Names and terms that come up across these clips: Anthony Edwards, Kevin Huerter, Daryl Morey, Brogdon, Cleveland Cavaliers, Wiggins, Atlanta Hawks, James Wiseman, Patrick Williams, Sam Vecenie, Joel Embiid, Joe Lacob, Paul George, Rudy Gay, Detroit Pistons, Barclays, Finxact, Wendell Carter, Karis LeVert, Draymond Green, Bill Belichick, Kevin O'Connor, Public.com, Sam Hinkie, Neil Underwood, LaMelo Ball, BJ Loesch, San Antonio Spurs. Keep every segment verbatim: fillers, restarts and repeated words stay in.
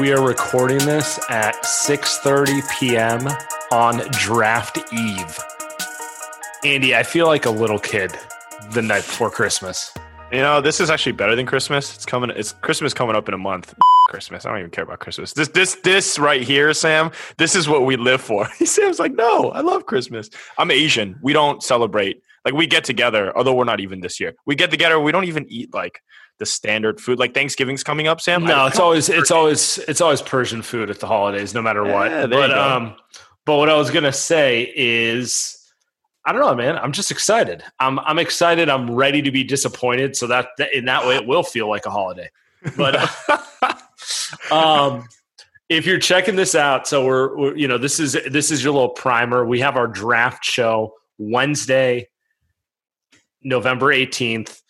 We are recording this at six thirty p.m. on draft eve. Andy, I feel like a little kid the night before Christmas. You know, this is actually better than Christmas. It's coming. It's Christmas coming up in a month. Christmas. I don't even care about Christmas. This, this, this right here, Sam. This is what we live for. Sam's like, no, I love Christmas. I'm Asian. We don't celebrate. Like we get together, although we're not even this year. We get together. We don't even eat like the standard food. Like Thanksgiving's coming up, Sam. No, it's always it's always it's always Persian food at the holidays, no matter what. Yeah, but um, but what I was gonna say is, I don't know, man. I'm just excited. I'm I'm excited. I'm ready to be disappointed. So that, that in that way, it will feel like a holiday. But um, if you're checking this out, so we're, we're you know this is this is your little primer. We have our draft show Wednesday, November eighteenth.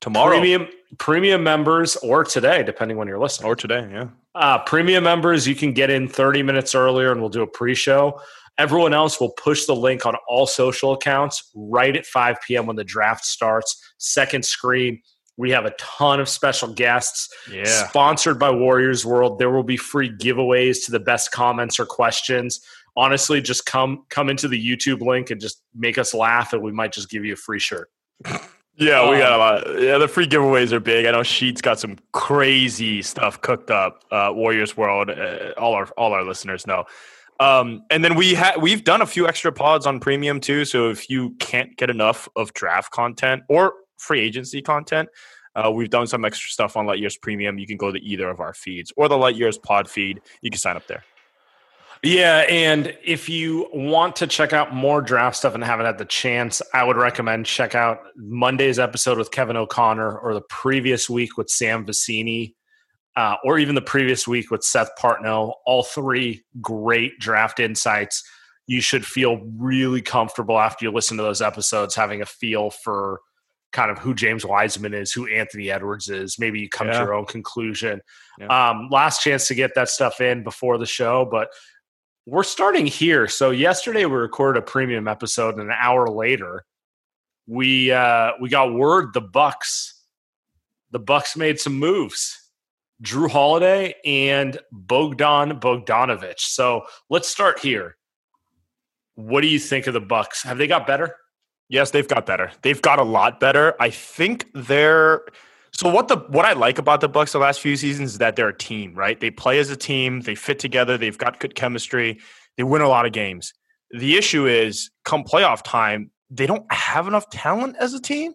Tomorrow. Premium, premium members, or today, depending when you're listening. Or today, yeah. Uh, premium members, you can get in thirty minutes earlier and we'll do a pre-show. Everyone else will push the link on all social accounts right at five p.m. when the draft starts. Second screen, we have a ton of special guests. Yeah. Sponsored by Warriors World. There will be free giveaways to the best comments or questions. Honestly, just come come into the YouTube link and just make us laugh and we might just give you a free shirt. Yeah, we got a lot. Yeah, the free giveaways are big. I know Sheet's got some crazy stuff cooked up. Uh, Warriors World, uh, all our all our listeners know. Um, and then we ha- we've done a few extra pods on premium too. So if you can't get enough of draft content or free agency content, uh, we've done some extra stuff on Light Years Premium. You can go to either of our feeds or the Light Years Pod feed. You can sign up there. Yeah, and if you want to check out more draft stuff and haven't had the chance, I would recommend check out Monday's episode with Kevin O'Connor or the previous week with Sam Vecenie uh, or even the previous week with Seth Partnow. All three great draft insights. You should feel really comfortable after you listen to those episodes having a feel for kind of who James Wiseman is, who Anthony Edwards is. Maybe you come yeah. to your own conclusion. Yeah. Um, last chance to get that stuff in before the show, but we're starting here. So yesterday we recorded a premium episode, and an hour later, we uh, we got word the Bucks, the Bucks made some moves. Drew Holiday, and Bogdan Bogdanovich. So let's start here. What do you think of the Bucks? Have they got better? Yes, they've got better. They've got a lot better. I think they're – so what the what I like about the Bucks the last few seasons is that they're a team, right? They play as a team. They fit together. They've got good chemistry. They win a lot of games. The issue is come playoff time, they don't have enough talent as a team.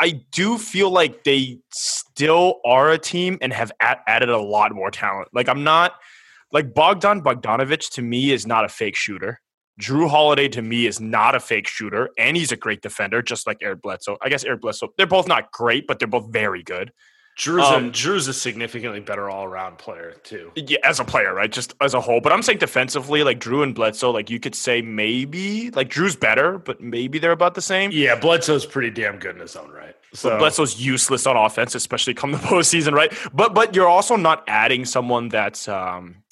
I do feel like they still are a team and have at, added a lot more talent. Like I'm not – like Bogdan Bogdanovich to me is not a fake shooter. Drew Holiday to me is not a fake shooter, and he's a great defender, just like Eric Bledsoe. I guess Eric Bledsoe, they're both not great, but they're both very good. Drew's, um, a, Drew's a significantly better all-around player too. Yeah, as a player, right? Just as a whole. But I'm saying defensively, like Drew and Bledsoe, like you could say maybe, like Drew's better, but maybe they're about the same. Yeah, Bledsoe's pretty damn good in his own right. So Bledsoe's useless on offense, especially come the postseason, right? But but you're also not adding someone that's um, –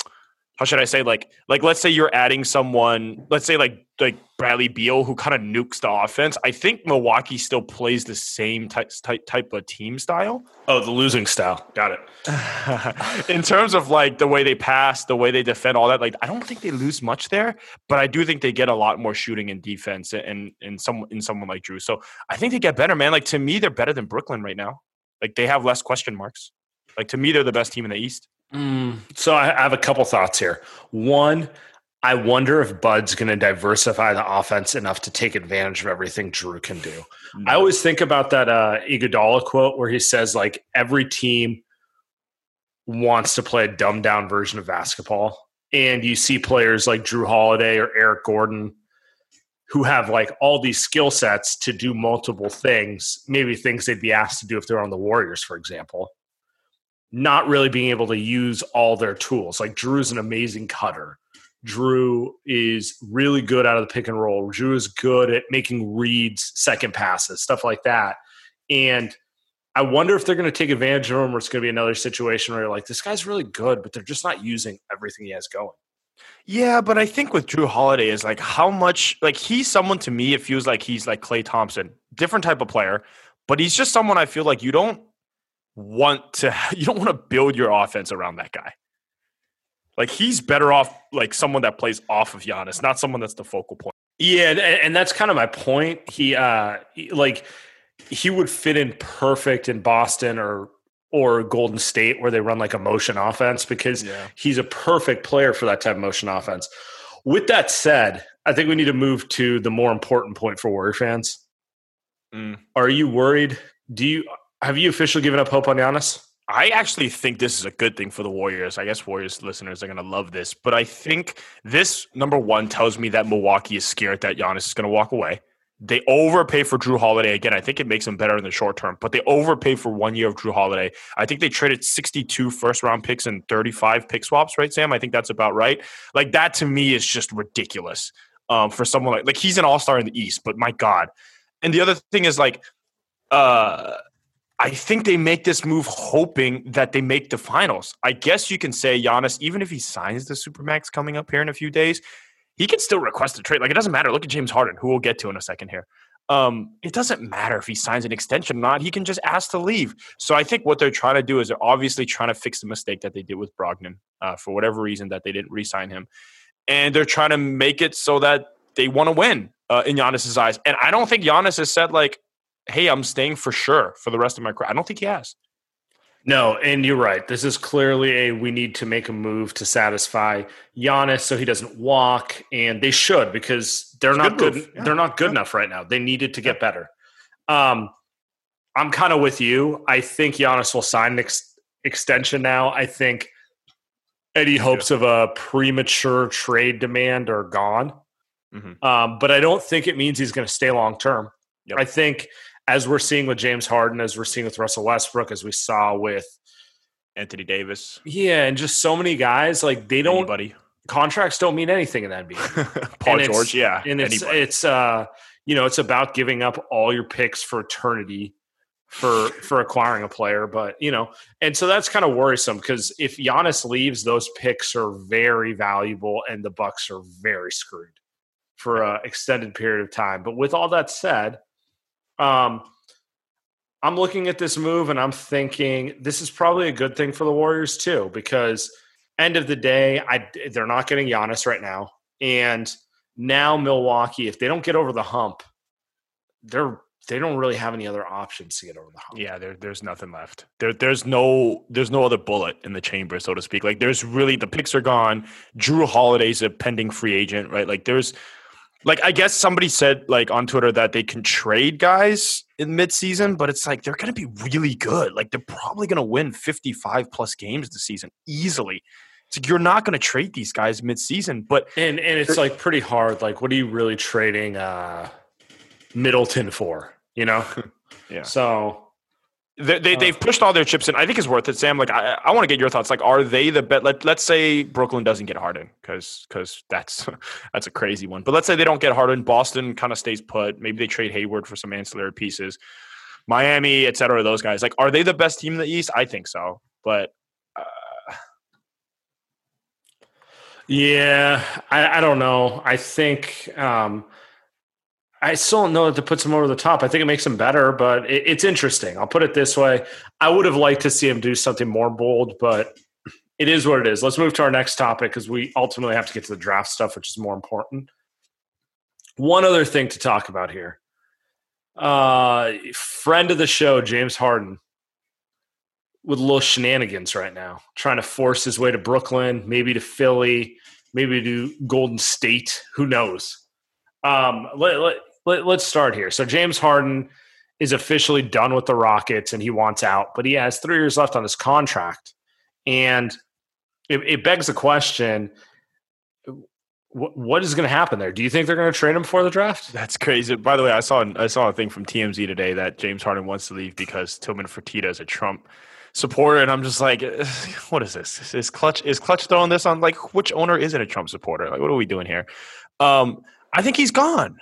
how should I say, like, like let's say you're adding someone, let's say like like Bradley Beal, who kind of nukes the offense. I think Milwaukee still plays the same type, type, type of team style. Oh, the losing style. Got it. In terms of like the way they pass, the way they defend, all that, like I don't think they lose much there, but I do think they get a lot more shooting and defense and in some in someone like Drew. So I think they get better, man. Like to me, they're better than Brooklyn right now. Like they have less question marks. Like to me, they're the best team in the East. Mm, so I have a couple thoughts here. One, I wonder if Bud's going to diversify the offense enough to take advantage of everything Drew can do. No. I always think about that uh, Iguodala quote where he says, like, every team wants to play a dumbed-down version of basketball. And you see players like Drew Holiday or Eric Gordon who have, like, all these skill sets to do multiple things, maybe things they'd be asked to do if they're on the Warriors, for example. Not really being able to use all their tools. Like Drew's an amazing cutter. Drew is really good out of the pick and roll. Drew is good at making reads, second passes, stuff like that. And I wonder if they're going to take advantage of him or it's going to be another situation where you're like, this guy's really good, but they're just not using everything he has going. Yeah, but I think with Drew Holiday is like how much – like he's someone to me, it feels like he's like Klay Thompson, different type of player, but he's just someone I feel like you don't want to you don't want to build your offense around that guy. Like he's better off like someone that plays off of Giannis, not someone that's the focal point. Yeah, and, and that's kind of my point. He uh he, like he would fit in perfect in Boston or or Golden State where they run like a motion offense because yeah. he's a perfect player for that type of motion offense. With that said, I think we need to move to the more important point for Warrior fans. Mm. Are you worried? Do you Have you officially given up hope on Giannis? I actually think this is a good thing for the Warriors. I guess Warriors listeners are going to love this. But I think this, number one, tells me that Milwaukee is scared that Giannis is going to walk away. They overpay for Drew Holiday. Again, I think it makes them better in the short term. But they overpay for one year of Drew Holiday. I think they traded sixty-two first-round picks and thirty-five pick swaps, right, Sam? I think that's about right. Like, that to me is just ridiculous um, for someone like – like, he's an all-star in the East, but my God. And the other thing is, like – uh I think they make this move hoping that they make the finals. I guess you can say Giannis, even if he signs the Supermax coming up here in a few days, he can still request a trade. Like, it doesn't matter. Look at James Harden, who we'll get to in a second here. Um, it doesn't matter if he signs an extension or not. He can just ask to leave. So I think what they're trying to do is they're obviously trying to fix the mistake that they did with Brogdon uh, for whatever reason that they didn't re-sign him. And they're trying to make it so that they want to win uh, in Giannis's eyes. And I don't think Giannis has said, like, hey, I'm staying for sure for the rest of my career. I don't think he has. No, and you're right. This is clearly a we need to make a move to satisfy Giannis so he doesn't walk, and they should because they're it's not good. good yeah. They're not good yeah. enough right now. They needed to get yeah. better. Um, I'm kind of with you. I think Giannis will sign an ex- extension now. I think any hopes yeah. of a premature trade demand are gone. Mm-hmm. Um, but I don't think it means he's going to stay long term. Yep. I think – as we're seeing with James Harden, as we're seeing with Russell Westbrook, as we saw with Anthony Davis. Yeah, and just so many guys, like they don't Anybody. Contracts don't mean anything in the N B A. Paul and George, yeah. And it's Anybody. it's uh you know, it's about giving up all your picks for eternity for for acquiring a player, but you know, and so that's kind of worrisome because if Giannis leaves, those picks are very valuable and the Bucks are very screwed for an extended period of time. But with all that said, Um, I'm looking at this move and I'm thinking this is probably a good thing for the Warriors too, because end of the day, I, they're not getting Giannis right now. And now Milwaukee, if they don't get over the hump, they're they don't really have any other options to get over the hump. Yeah, there, there's nothing left. There, there's no there's no other bullet in the chamber, so to speak. Like, there's really, the picks are gone. Drew Holiday's a pending free agent, right? Like, there's, like, I guess somebody said, like, on Twitter that they can trade guys in midseason, but it's like, they're going to be really good. Like, they're probably going to win fifty-five plus games this season easily. It's like, you're not going to trade these guys midseason, but and and it's like pretty hard. Like, what are you really trading uh, Middleton for? You know, yeah. So they, they they've pushed all their chips in. I think it's worth it, Sam. Like, I, I want to get your thoughts. Like, are they the bet? Let Let's say Brooklyn doesn't get Harden, because because that's that's a crazy one. But let's say they don't get Harden. Boston kind of stays put. Maybe they trade Hayward for some ancillary pieces. Miami, et cetera. Those guys. Like, are they the best team in the East? I think so, but. Yeah, I, I don't know. I think um, I still don't know that to put some over the top. I think it makes them better, but it, it's interesting. I'll put it this way. I would have liked to see him do something more bold, but it is what it is. Let's move to our next topic, because we ultimately have to get to the draft stuff, which is more important. One other thing to talk about here. Uh, friend of the show, James Harden, with little shenanigans right now, trying to force his way to Brooklyn, maybe to Philly, maybe to Golden State. Who knows? Um, let, let, let, let's start here. So James Harden is officially done with the Rockets and he wants out, but he has three years left on his contract. And it, it begs the question, what is going to happen there? Do you think they're going to trade him before the draft? That's crazy. By the way, I saw, I saw a thing from T M Z today that James Harden wants to leave because Tillman Fertitta is a Trump supporter, and I'm just like, what is this? Is Clutch is Clutch throwing this on? Like, which owner isn't a Trump supporter? Like, what are we doing here? Um, I think he's gone.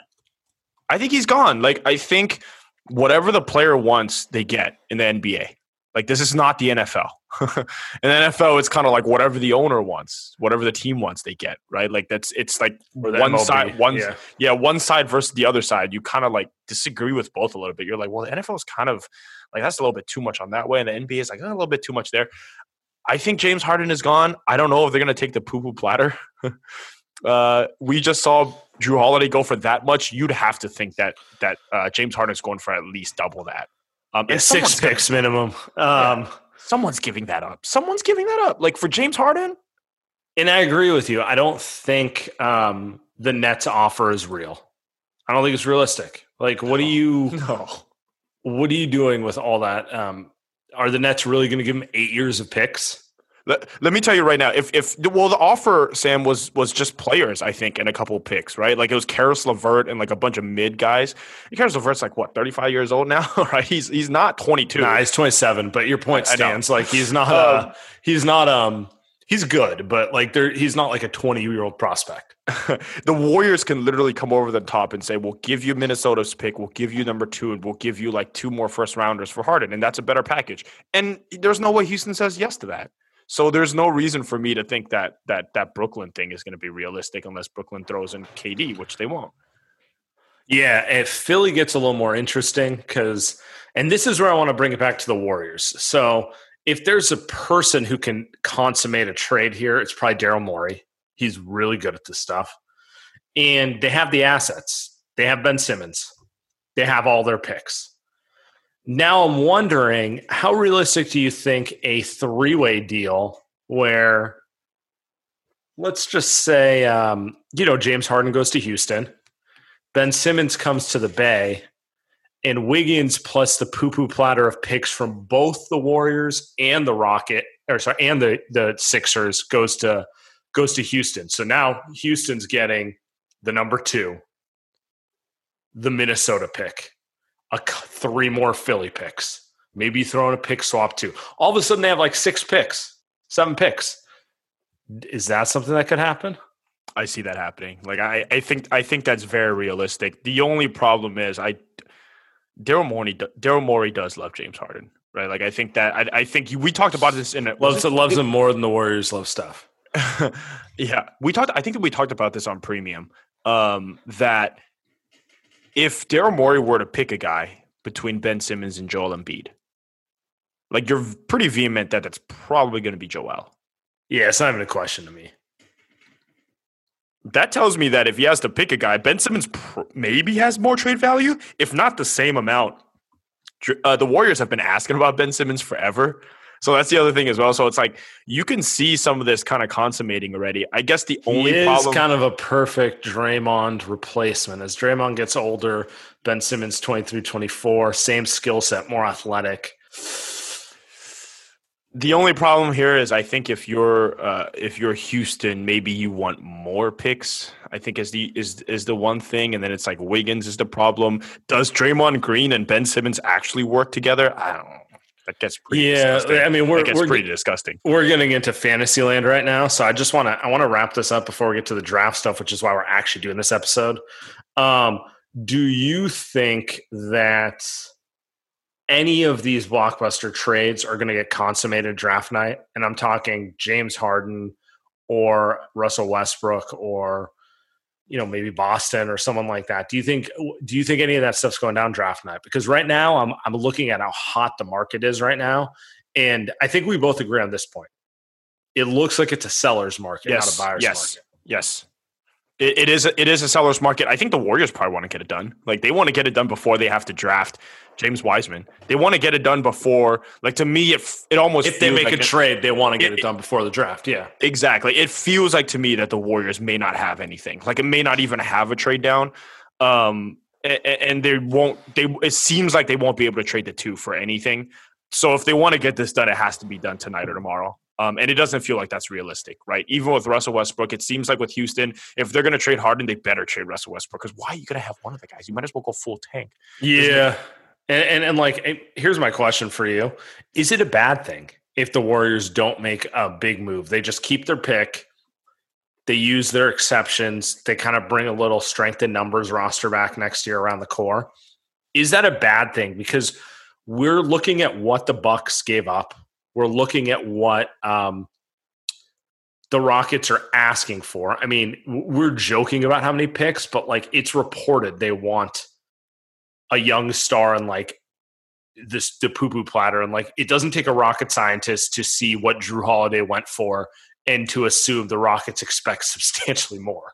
I think he's gone. Like, I think whatever the player wants, they get in the N B A. Like, this is not the N F L. In the N F L, it's kind of like whatever the owner wants, whatever the team wants, they get, right? Like, that's it's like one M L B. side, one yeah. yeah, one side versus the other side. You kind of like disagree with both a little bit. You're like, well, the N F L is kind of like, that's a little bit too much on that way, and the N B A is like oh, a little bit too much there. I think James Harden is gone. I don't know if they're gonna take the poo-poo platter. uh, we just saw Drew Holiday go for that much. You'd have to think that that uh, James Harden is going for at least double that. Um, and six picks gonna, minimum. Um, yeah. Someone's giving that up. Someone's giving that up. Like, for James Harden. And I agree with you. I don't think um, the Nets offer is real. I don't think it's realistic. Like, what no, are you no. What are you doing with all that? Um, are the Nets really going to give him eight years of picks? Let, let me tell you right now. If if well, the offer, Sam, was was just players, I think, and a couple of picks, right? Like, it was Karis LeVert and like a bunch of mid guys. And Karis LeVert's like what, thirty-five years old now, right? He's he's not twenty-two. Nah, he's twenty-seven. But your point stands. Like, he's not uh, he's not um he's good, but like there he's not like a twenty-year-old prospect. The Warriors can literally come over the top and say, we'll give you Minnesota's pick, we'll give you number two, and we'll give you like two more first rounders for Harden, and that's a better package. And there's no way Houston says yes to that. So there's no reason for me to think that that that Brooklyn thing is going to be realistic unless Brooklyn throws in K D, which they won't. Yeah, if Philly gets a little more interesting, because – and this is where I want to bring it back to the Warriors. So if there's a person who can consummate a trade here, it's probably Daryl Morey. He's really good at this stuff. And they have the assets. They have Ben Simmons. They have all their picks. Now I'm wondering, how realistic do you think a three-way deal where, let's just say, um, you know, James Harden goes to Houston, Ben Simmons comes to the Bay, and Wiggins plus the poo-poo platter of picks from both the Warriors and the Rocket, or sorry, and the, the Sixers goes to goes to Houston. So now Houston's getting the number two, the Minnesota pick, a three more Philly picks, maybe throwing a pick swap too. All of a sudden they have like six picks, seven picks. Is that something that could happen? I see that happening. Like, I, I think, I think that's very realistic. The only problem is I, Daryl Morey, Daryl Morey does love James Harden, right? Like, I think that, I, I think you, we talked about this in it. Loves it, loves him more than the Warriors love stuff. Yeah. We talked, I think that we talked about this on Premium, um, that, if Daryl Morey were to pick a guy between Ben Simmons and Joel Embiid? Like, you're pretty vehement that that's probably going to be Joel. Yeah, it's not even a question to me. That tells me that if he has to pick a guy, Ben Simmons pr- maybe has more trade value, if not the same amount. Uh, the Warriors have been asking about Ben Simmons forever. So that's the other thing as well. So it's like you can see some of this kind of consummating already. I guess the only he is problem kind of a perfect Draymond replacement. As Draymond gets older, Ben Simmons twenty-three, twenty-four, same skill set, more athletic. The only problem here is I think if you're uh, if you're Houston, maybe you want more picks, I think is the is is the one thing. And then it's like Wiggins is the problem. Does Draymond Green and Ben Simmons actually work together? I don't know. That gets pretty yeah, disgusting. I mean, we're, that gets we're pretty disgusting. We're getting into fantasy land right now, so I just want to I want to wrap this up before we get to the draft stuff, which is why we're actually doing this episode. Um, do you think that any of these blockbuster trades are going to get consummated draft night? And I'm talking James Harden or Russell Westbrook or, you know, maybe Boston or someone like that. Do you think, do you think any of that stuff's going down draft night? Because right now I'm, I'm looking at how hot the market is right now. And I think we both agree on this point. It looks like it's a seller's market, yes, not a buyer's yes, market. Yes. It, it is a, it is a seller's market. I think the Warriors probably want to get it done. Like, they want to get it done before they have to draft James Wiseman. They want to get it done before, like, to me, it it almost if they make like a trade, they want to get it, it done before the draft. Yeah, exactly. It feels like to me that the Warriors may not have anything. Like, it may not even have a trade down, um, and, and they won't. They it seems like they won't be able to trade the two for anything. So if they want to get this done, it has to be done tonight or tomorrow. Um, and it doesn't feel like that's realistic, right? Even with Russell Westbrook, it seems like with Houston, if they're going to trade Harden, they better trade Russell Westbrook, because why are you going to have one of the guys? You might as well go full tank. Yeah. And, and and like, here's my question for you. Is it a bad thing if the Warriors don't make a big move? They just keep their pick. They use their exceptions. They kind of bring a little strength in numbers roster back next year around the core. Is that a bad thing? Because we're looking at what the Bucks gave up. We're looking at what um, the Rockets are asking for. I mean, we're joking about how many picks, but like, it's reported they want a young star and like this the poo-poo platter. And like, it doesn't take a rocket scientist to see what Drew Holiday went for and to assume the Rockets expect substantially more.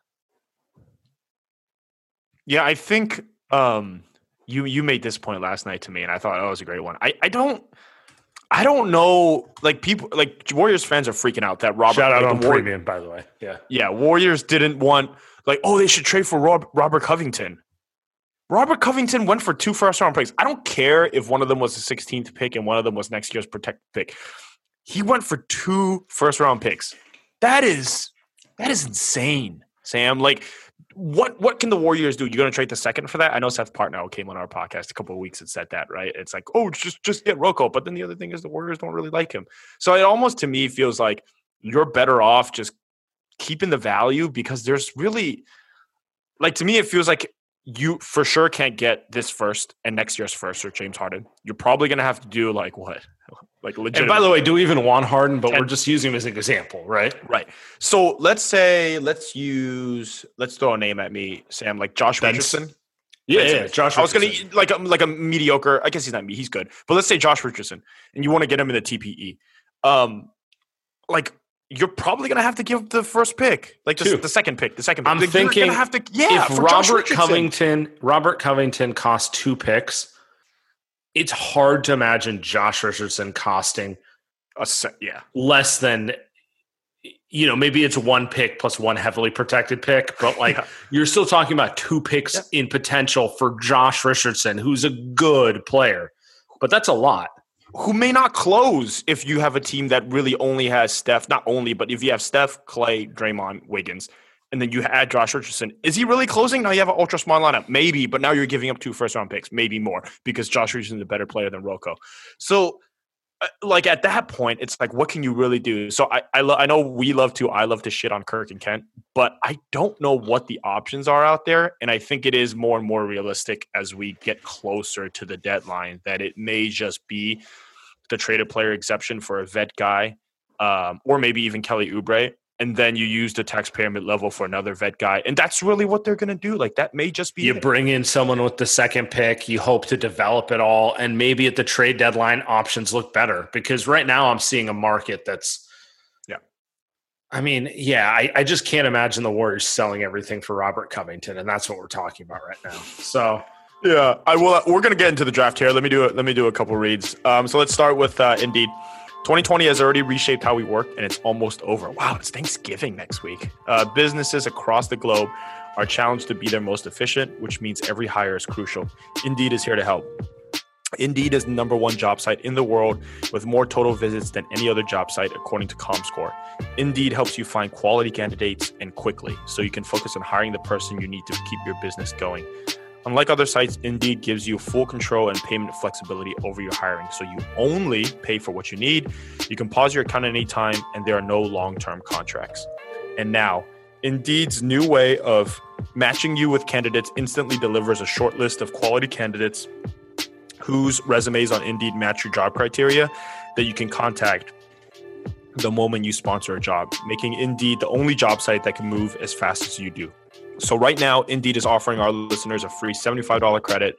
Yeah, I think um, you you made this point last night to me, and I thought, oh, it was a great one. I, I don't. I don't know, like people, like Warriors fans are freaking out that Robert. Shout out like on War- Premium, by the way. Yeah, yeah. Warriors didn't want like, oh, they should trade for Rob- Robert Covington. Robert Covington went for two first round picks. I don't care if one of them was the sixteenth pick and one of them was next year's protect pick. He went for two first round picks. That is that is insane, Sam. Like, What what can the Warriors do? You're going to trade the second for that? I know Seth Partnow came on our podcast a couple of weeks and said that, right? It's like, oh, just just get Rocco. But then the other thing is the Warriors don't really like him. So it almost, to me, feels like you're better off just keeping the value, because there's really – like, to me, it feels like you for sure can't get this first and next year's first or James Harden. You're probably going to have to do, like, what? Like, legit. And by the way, do we even want Harden? But we're just using him as an example, right? Right. So let's say, let's use, let's throw a name at me, Sam, like Josh Richardson. Yeah, yeah, yeah, Josh Richardson. I was going to, like, a, like a mediocre, I guess he's not me, he's good. But let's say Josh Richardson, and you want to get him in the T P E. Um, like, you're probably going to have to give the first pick, like the, the second pick, the second pick. I'm like thinking have to, yeah, if Robert Covington, Robert Covington cost two picks, it's hard to imagine Josh Richardson costing a se- yeah. less than, you know, maybe it's one pick plus one heavily protected pick, but like yeah. you're still talking about two picks yeah. in potential for Josh Richardson, who's a good player, but that's a lot. Who may not close if you have a team that really only has Steph, not only, but if you have Steph, Clay, Draymond, Wiggins, and then you add Josh Richardson. Is he really closing? Now you have an ultra small lineup. Maybe, but now you're giving up two first round picks, maybe more, because Josh Richardson is a better player than Rocco. So, like, at that point, it's like, what can you really do? So I I, lo- I know we love to, I love to shit on Kirk and Kent, but I don't know what the options are out there. And I think it is more and more realistic as we get closer to the deadline that it may just be the traded player exception for a vet guy, um, or maybe even Kelly Oubre, and then you use the tax pyramid level for another vet guy. And that's really what they're going to do. Like, that may just be... You it. bring in someone with the second pick, you hope to develop it all, and maybe at the trade deadline, options look better. Because right now I'm seeing a market that's... Yeah. I mean, yeah, I, I just can't imagine the Warriors selling everything for Robert Covington, and that's what we're talking about right now. So... Yeah, I will. We're going to get into the draft here. Let me do it. Let me do a couple reads. Um, so let's start with uh, Indeed. twenty twenty has already reshaped how we work, and it's almost over. Wow, it's Thanksgiving next week. Uh, businesses across the globe are challenged to be their most efficient, which means every hire is crucial. Indeed is here to help. Indeed is the number one job site in the world with more total visits than any other job site, according to ComScore. Indeed helps you find quality candidates and quickly, so you can focus on hiring the person you need to keep your business going. Unlike other sites, Indeed gives you full control and payment flexibility over your hiring, so you only pay for what you need. You can pause your account at any time, and there are no long-term contracts. And now, Indeed's new way of matching you with candidates instantly delivers a short list of quality candidates whose resumes on Indeed match your job criteria that you can contact the moment you sponsor a job, making Indeed the only job site that can move as fast as you do. So right now, Indeed is offering our listeners a free seventy-five dollars credit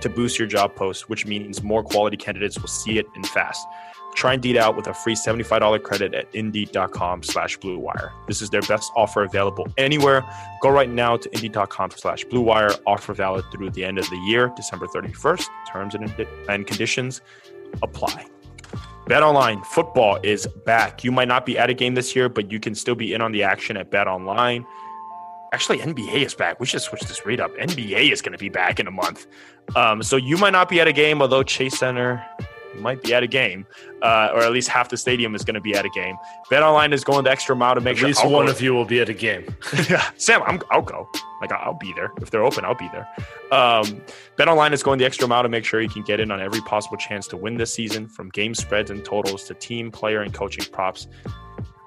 to boost your job post, which means more quality candidates will see it and fast. Try Indeed out with a free seventy-five dollars credet at Indeed.com slash Blue Wire. This is their best offer available anywhere. Go right now to Indeed.com slash Blue Wire. Offer valid through the end of the year, December thirty-first. Terms and conditions apply. BetOnline football is back. You might not be at a game this year, but you can still be in on the action at BetOnline. Actually, N B A is back. We should switch this read up. N B A is going to be back in a month. Um, so you might not be at a game, although Chase Center might be at a game, uh, or at least half the stadium is going to be at a game. BetOnline is going the extra mile to make at sure. At least I'll one go. of you will be at a game. Yeah, Sam, I'm, I'll go. Like, I'll be there. If they're open, I'll be there. Um, BetOnline is going the extra mile to make sure you can get in on every possible chance to win this season, from game spreads and totals to team, player, and coaching props.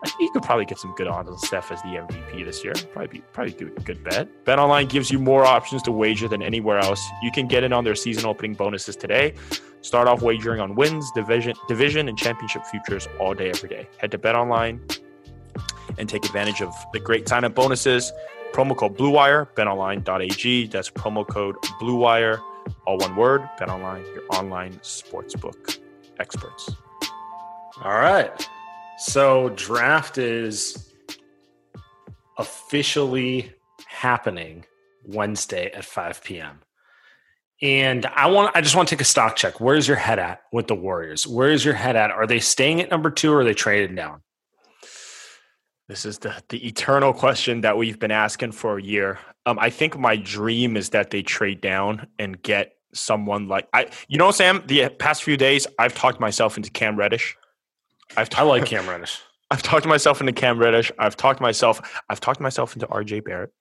I think you could probably get some good odds on Steph as the M V P this year. Probably, be, probably do a good bet. BetOnline gives you more options to wager than anywhere else. You can get in on their season opening bonuses today. Start off wagering on wins, division, division, and championship futures all day, every day. Head to BetOnline and take advantage of the great sign-up bonuses. Promo code BlueWire, BetOnline.ag. That's promo code BlueWire, all one word. BetOnline, your online sportsbook experts. All right. So draft is officially happening Wednesday at five p.m. And I want I just want to take a stock check. Where's your head at with the Warriors? Where is your head at? Are they staying at number two, or are they trading down? This is the, the eternal question that we've been asking for a year. Um, I think my dream is that they trade down and get someone like I you know, Sam, the past few days I've talked myself into Cam Reddish. I've talked, I like Cam Reddish. I've talked myself into Cam Reddish. I've talked myself. I've talked myself into R J Barrett.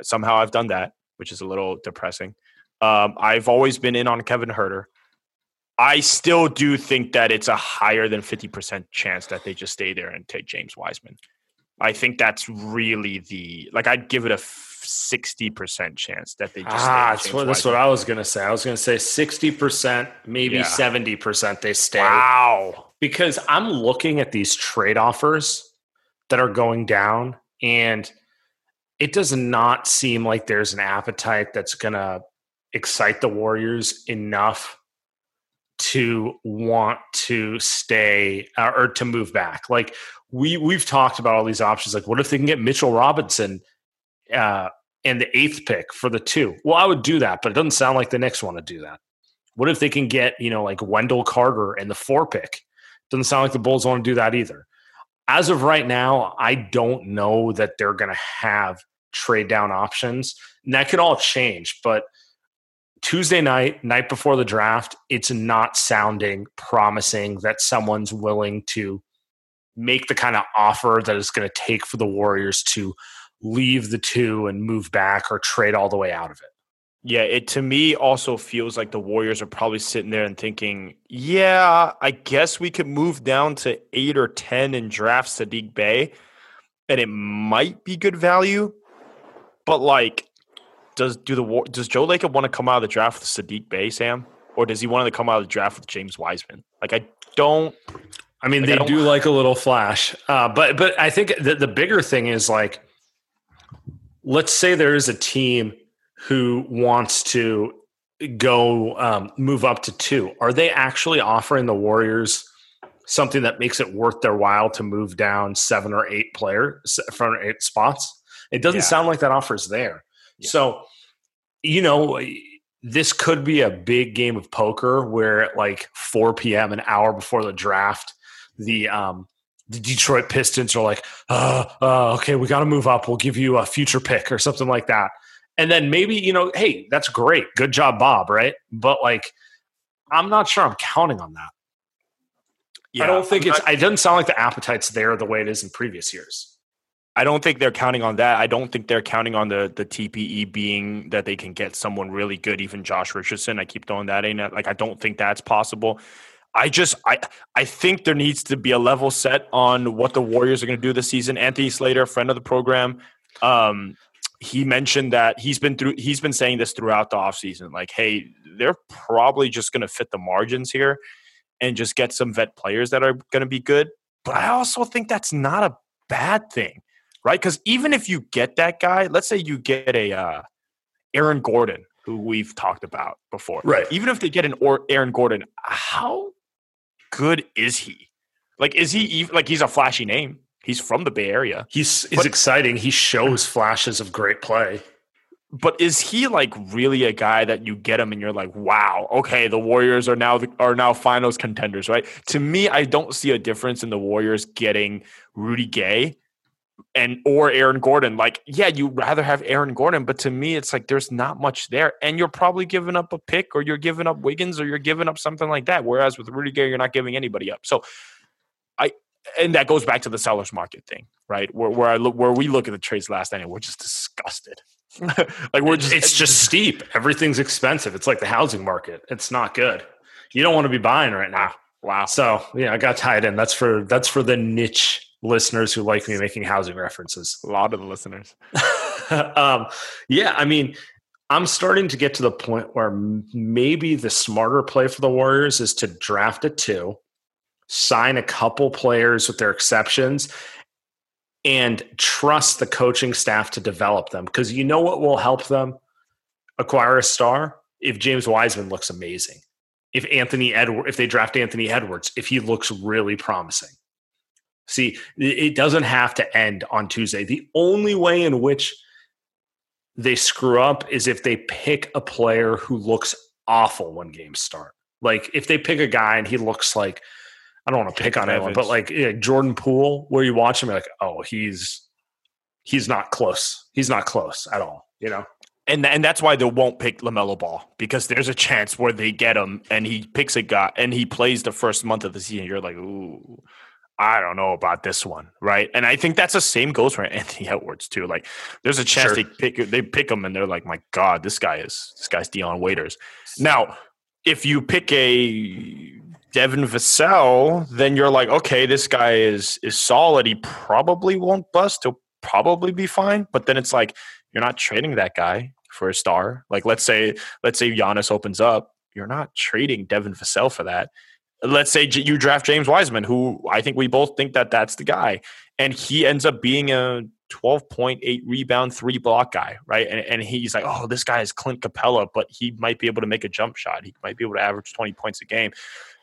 Somehow I've done that, which is a little depressing. Um, I've always been in on Kevin Huerter. I still do think that it's a higher than fifty percent chance that they just stay there and take James Wiseman. I think that's really the like. I'd give it a sixty percent chance that they just ah. Stay that's, what, that's what I was gonna say. I was gonna say sixty percent, maybe yeah. seventy percent. They stay. Wow. Because I'm looking at these trade offers that are going down, and it does not seem like there's an appetite that's going to excite the Warriors enough to want to stay uh, or to move back. Like we, we've talked about all these options. Like, what if they can get Mitchell Robinson uh, and the eighth pick for the two? Well, I would do that, but it doesn't sound like the Knicks want to do that. What if they can get, you know, like Wendell Carter and the four pick? Doesn't sound like the Bulls want to do that either. As of right now, I don't know that they're going to have trade down options. And that could all change, but Tuesday night, night before the draft, it's not sounding promising that someone's willing to make the kind of offer that it's going to take for the Warriors to leave the two and move back or trade all the way out of it. Yeah, it to me also feels like the Warriors are probably sitting there and thinking, yeah, I guess we could move down to eight or ten and draft Sadiq Bey, and it might be good value. But, like, does do the does Joe Lacob want to come out of the draft with Sadiq Bey, Sam? Or does he want to come out of the draft with James Wiseman? Like, I don't I mean, like, they I do like a little flash. Uh, but but I think the, the bigger thing is, like, let's say there is a team who wants to go um, move up to two. Are they actually offering the Warriors something that makes it worth their while to move down seven or eight players from eight spots? It doesn't yeah. sound like that offer's there. Yeah. So, you know, this could be a big game of poker where at like four p.m., an hour before the draft, the um, the Detroit Pistons are like, uh, uh, okay, we got to move up. We'll give you a future pick or something like that. And then maybe, you know, hey, that's great. Good job, Bob, right? But, like, I'm not sure I'm counting on that. Yeah, I don't think I'm it's not, – it doesn't sound like the appetite's there the way it is in previous years. I don't think they're counting on that. I don't think they're counting on the the T P E being that they can get someone really good, even Josh Richardson. I keep throwing that in. Like, I don't think that's possible. I just I, – I think there needs to be a level set on what the Warriors are going to do this season. Anthony Slater, friend of the program, um, he mentioned that he's been through – he's been saying this throughout the offseason. Like, hey, they're probably just going to fit the margins here and just get some vet players that are going to be good. But I also think that's not a bad thing, right? Because even if you get that guy, let's say you get a uh, Aaron Gordon, who we've talked about before. Right. Even if they get an or- Aaron Gordon, how good is he? Like, is he even, like, he's a flashy name. He's from the Bay Area. He's, he's but, exciting. He shows flashes of great play. But is he, like, really a guy that you get him and you're like, wow, okay, the Warriors are now are now finals contenders, right? To me, I don't see a difference in the Warriors getting Rudy Gay and or Aaron Gordon. Like, yeah, you'd rather have Aaron Gordon, but to me, it's like there's not much there. And you're probably giving up a pick, or you're giving up Wiggins, or you're giving up something like that, whereas with Rudy Gay, you're not giving anybody up. So I and that goes back to the seller's market thing, right? Where where I look, where we look at the trades last night and we're just disgusted. Like, we're just, it's just steep. Everything's expensive. It's like the housing market. It's not good. You don't want to be buying right now. Wow. So yeah, I got tied in. That's for, that's for the niche listeners who like me making housing references. A lot of the listeners. um, yeah. I mean, I'm starting to get to the point where maybe the smarter play for the Warriors is to draft a two, sign a couple players with their exceptions, and trust the coaching staff to develop them. Because you know what will help them acquire a star? If James Wiseman looks amazing. If Anthony Edwards, if they draft Anthony Edwards, if he looks really promising. See, it doesn't have to end on Tuesday. The only way in which they screw up is if they pick a player who looks awful when games start. Like, if they pick a guy and he looks like, I don't want to pick on anyone, but like yeah, Jordan Poole, where you watch him, you're like, oh, he's he's not close. He's not close at all, you know? And and that's why they won't pick LaMelo Ball, because there's a chance where they get him and he picks a guy and he plays the first month of the season. You're like, ooh, I don't know about this one, right? And I think that's the same goes for Anthony Edwards too. Like, there's a chance sure. they pick they pick him and they're like, my God, this guy is this guy's Dion Waiters. Now, if you pick a Devin Vassell, then you're like, okay, this guy is is solid. He probably won't bust. He'll probably be fine. But then it's like, you're not trading that guy for a star. Like, let's say let's say Giannis opens up. You're not trading Devin Vassell for that. Let's say you draft James Wiseman, who I think we both think that that's the guy. And he ends up being a twelve point eight rebound, three block guy, right? And, and he's like, oh, this guy is Clint Capella, but he might be able to make a jump shot. He might be able to average twenty points a game.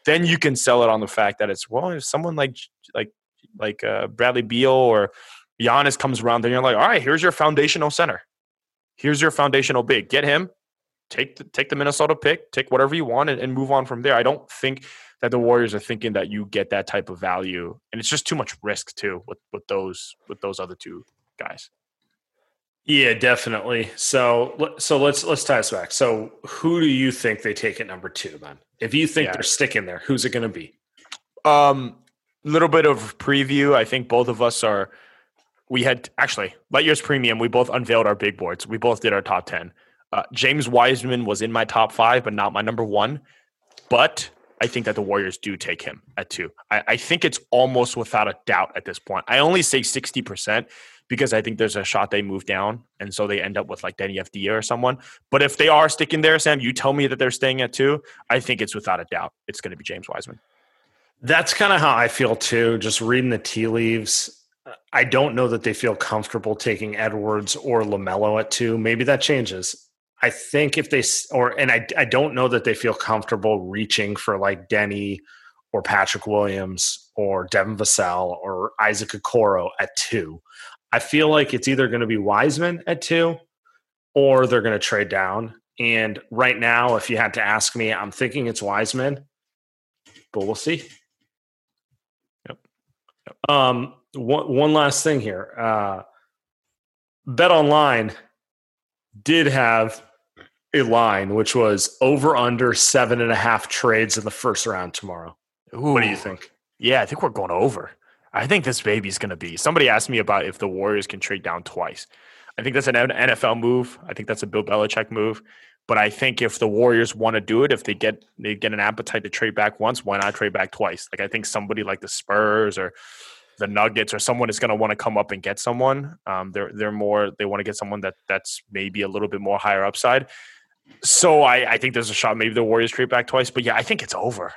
Then you can sell it on the fact that it's, well, if someone like like like uh, Bradley Beal or Giannis comes around, then you're like, all right, here's your foundational center. Here's your foundational big. Get him. Take the, take the Minnesota pick. Take whatever you want and, and move on from there. I don't think that the Warriors are thinking that you get that type of value, and it's just too much risk too with, with those with those other two guys. Yeah, definitely. So so let's let's tie us back. So who do you think they take at number two then? If you think yeah. they're sticking there, who's it going to be? Um, little bit of preview. I think both of us are. We had actually Light Years Premium. We both unveiled our big boards. We both did our top ten. Uh, James Wiseman was in my top five, but not my number one. But I think that the Warriors do take him at two. I, I think it's almost without a doubt at this point. I only say sixty percent. Because I think there's a shot they move down, and so they end up with like Denny F D A or someone. But if they are sticking there, Sam, you tell me that they're staying at two, I think it's without a doubt it's going to be James Wiseman. That's kind of how I feel too, just reading the tea leaves. I don't know that they feel comfortable taking Edwards or LaMelo at two. Maybe that changes. I think if they or and I, I don't know that they feel comfortable reaching for like Denny or Patrick Williams or Devin Vassell or Isaac Okoro at two. I feel like it's either going to be Wiseman at two or they're going to trade down. And right now, if you had to ask me, I'm thinking it's Wiseman, but we'll see. Yep. Yep. Um. One one last thing here. Uh, BetOnline did have a line which was over under seven and a half trades in the first round tomorrow. Ooh. What do you think? Yeah, I think we're going over. I think this baby's going to be. Somebody asked me about if the Warriors can trade down twice. I think that's an N F L move. I think that's a Bill Belichick move. But I think if the Warriors want to do it, if they get they get an appetite to trade back once, why not trade back twice? Like I think somebody like the Spurs or the Nuggets or someone is going to want to come up and get someone. Um, they're they're more they want to get someone that that's maybe a little bit more higher upside. So I, I think there's a shot. Maybe the Warriors trade back twice, but yeah, I think it's over.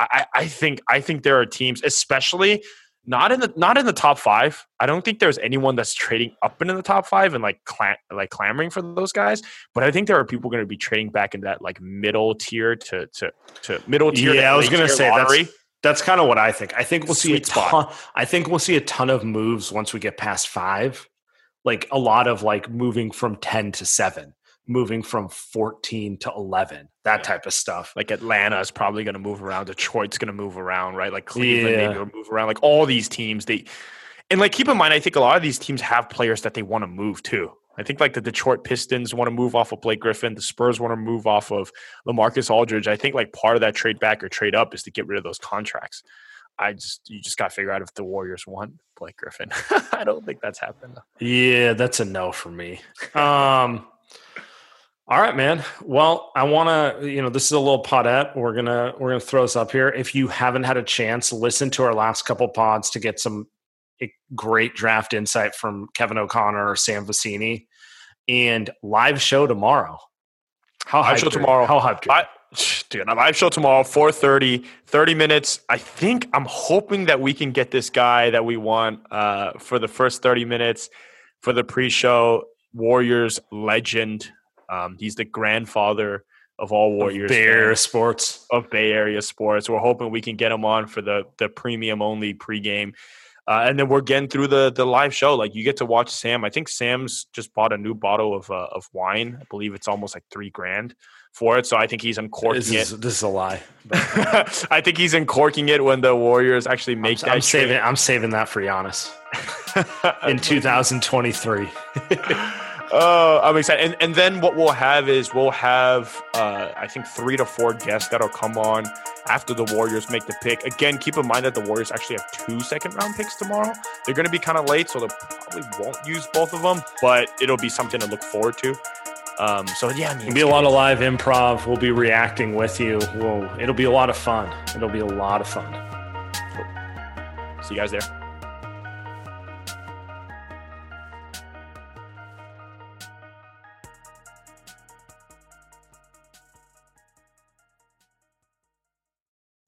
I, I think I think there are teams, especially not in the not in the top five. I don't think there's anyone that's trading up into the top five and like clam, like clamoring for those guys. But I think there are people going to be trading back in that like middle tier to to to middle tier. Yeah, I was going to say lottery. that's. That's kind of what I think. I think we'll see a ton, I think we'll see a ton of moves once we get past five, like a lot of like moving from ten to seven, moving from fourteen to eleven, that yeah. type of stuff. Like Atlanta is probably going to move around. Detroit's going to move around, right? Like Cleveland yeah. maybe will move around. Like all these teams, they and like keep in mind, I think a lot of these teams have players that they want to move too. I think like the Detroit Pistons want to move off of Blake Griffin. The Spurs want to move off of LaMarcus Aldridge. I think like part of that trade back or trade up is to get rid of those contracts. I just you just got to figure out if the Warriors want Blake Griffin. I don't think that's happened. Yeah, that's a no for me. Um, all right, man. Well, I want to you know this is a little podette. We're gonna we're gonna throw this up here. If you haven't had a chance, listen to our last couple pods to get some. A great draft insight from Kevin O'Connor or Sam Vecenie, and live show tomorrow. How live show tomorrow? How hyped? I, dude, a live show tomorrow, four thirty, thirty minutes. I think I'm hoping that we can get this guy that we want uh, for the first thirty minutes for the pre-show. Warriors legend. Um, he's the grandfather of all Warriors of Bay Area sports of Bay Area sports. We're hoping we can get him on for the the premium only pregame. Uh, and then we're getting through the the live show. Like, you get to watch Sam. I think Sam's just bought a new bottle of uh, of wine. I believe it's almost like three grand for it. So I think he's uncorking this is, it. This is a lie. But I think he's uncorking it when the Warriors actually make I'm, that I'm trade. saving I'm saving that for Giannis in two thousand twenty-three. Oh, I'm excited. And, and then what we'll have is we'll have, uh, I think, three to four guests that'll come on after the Warriors make the pick. Again, keep in mind that the Warriors actually have two second-round picks tomorrow. They're going to be kind of late, so they probably won't use both of them, but it'll be something to look forward to. Um, so, yeah. I mean, it'll be a lot of live improv. We'll be reacting with you. We'll, it'll be a lot of fun. It'll be a lot of fun. Cool. See you guys there.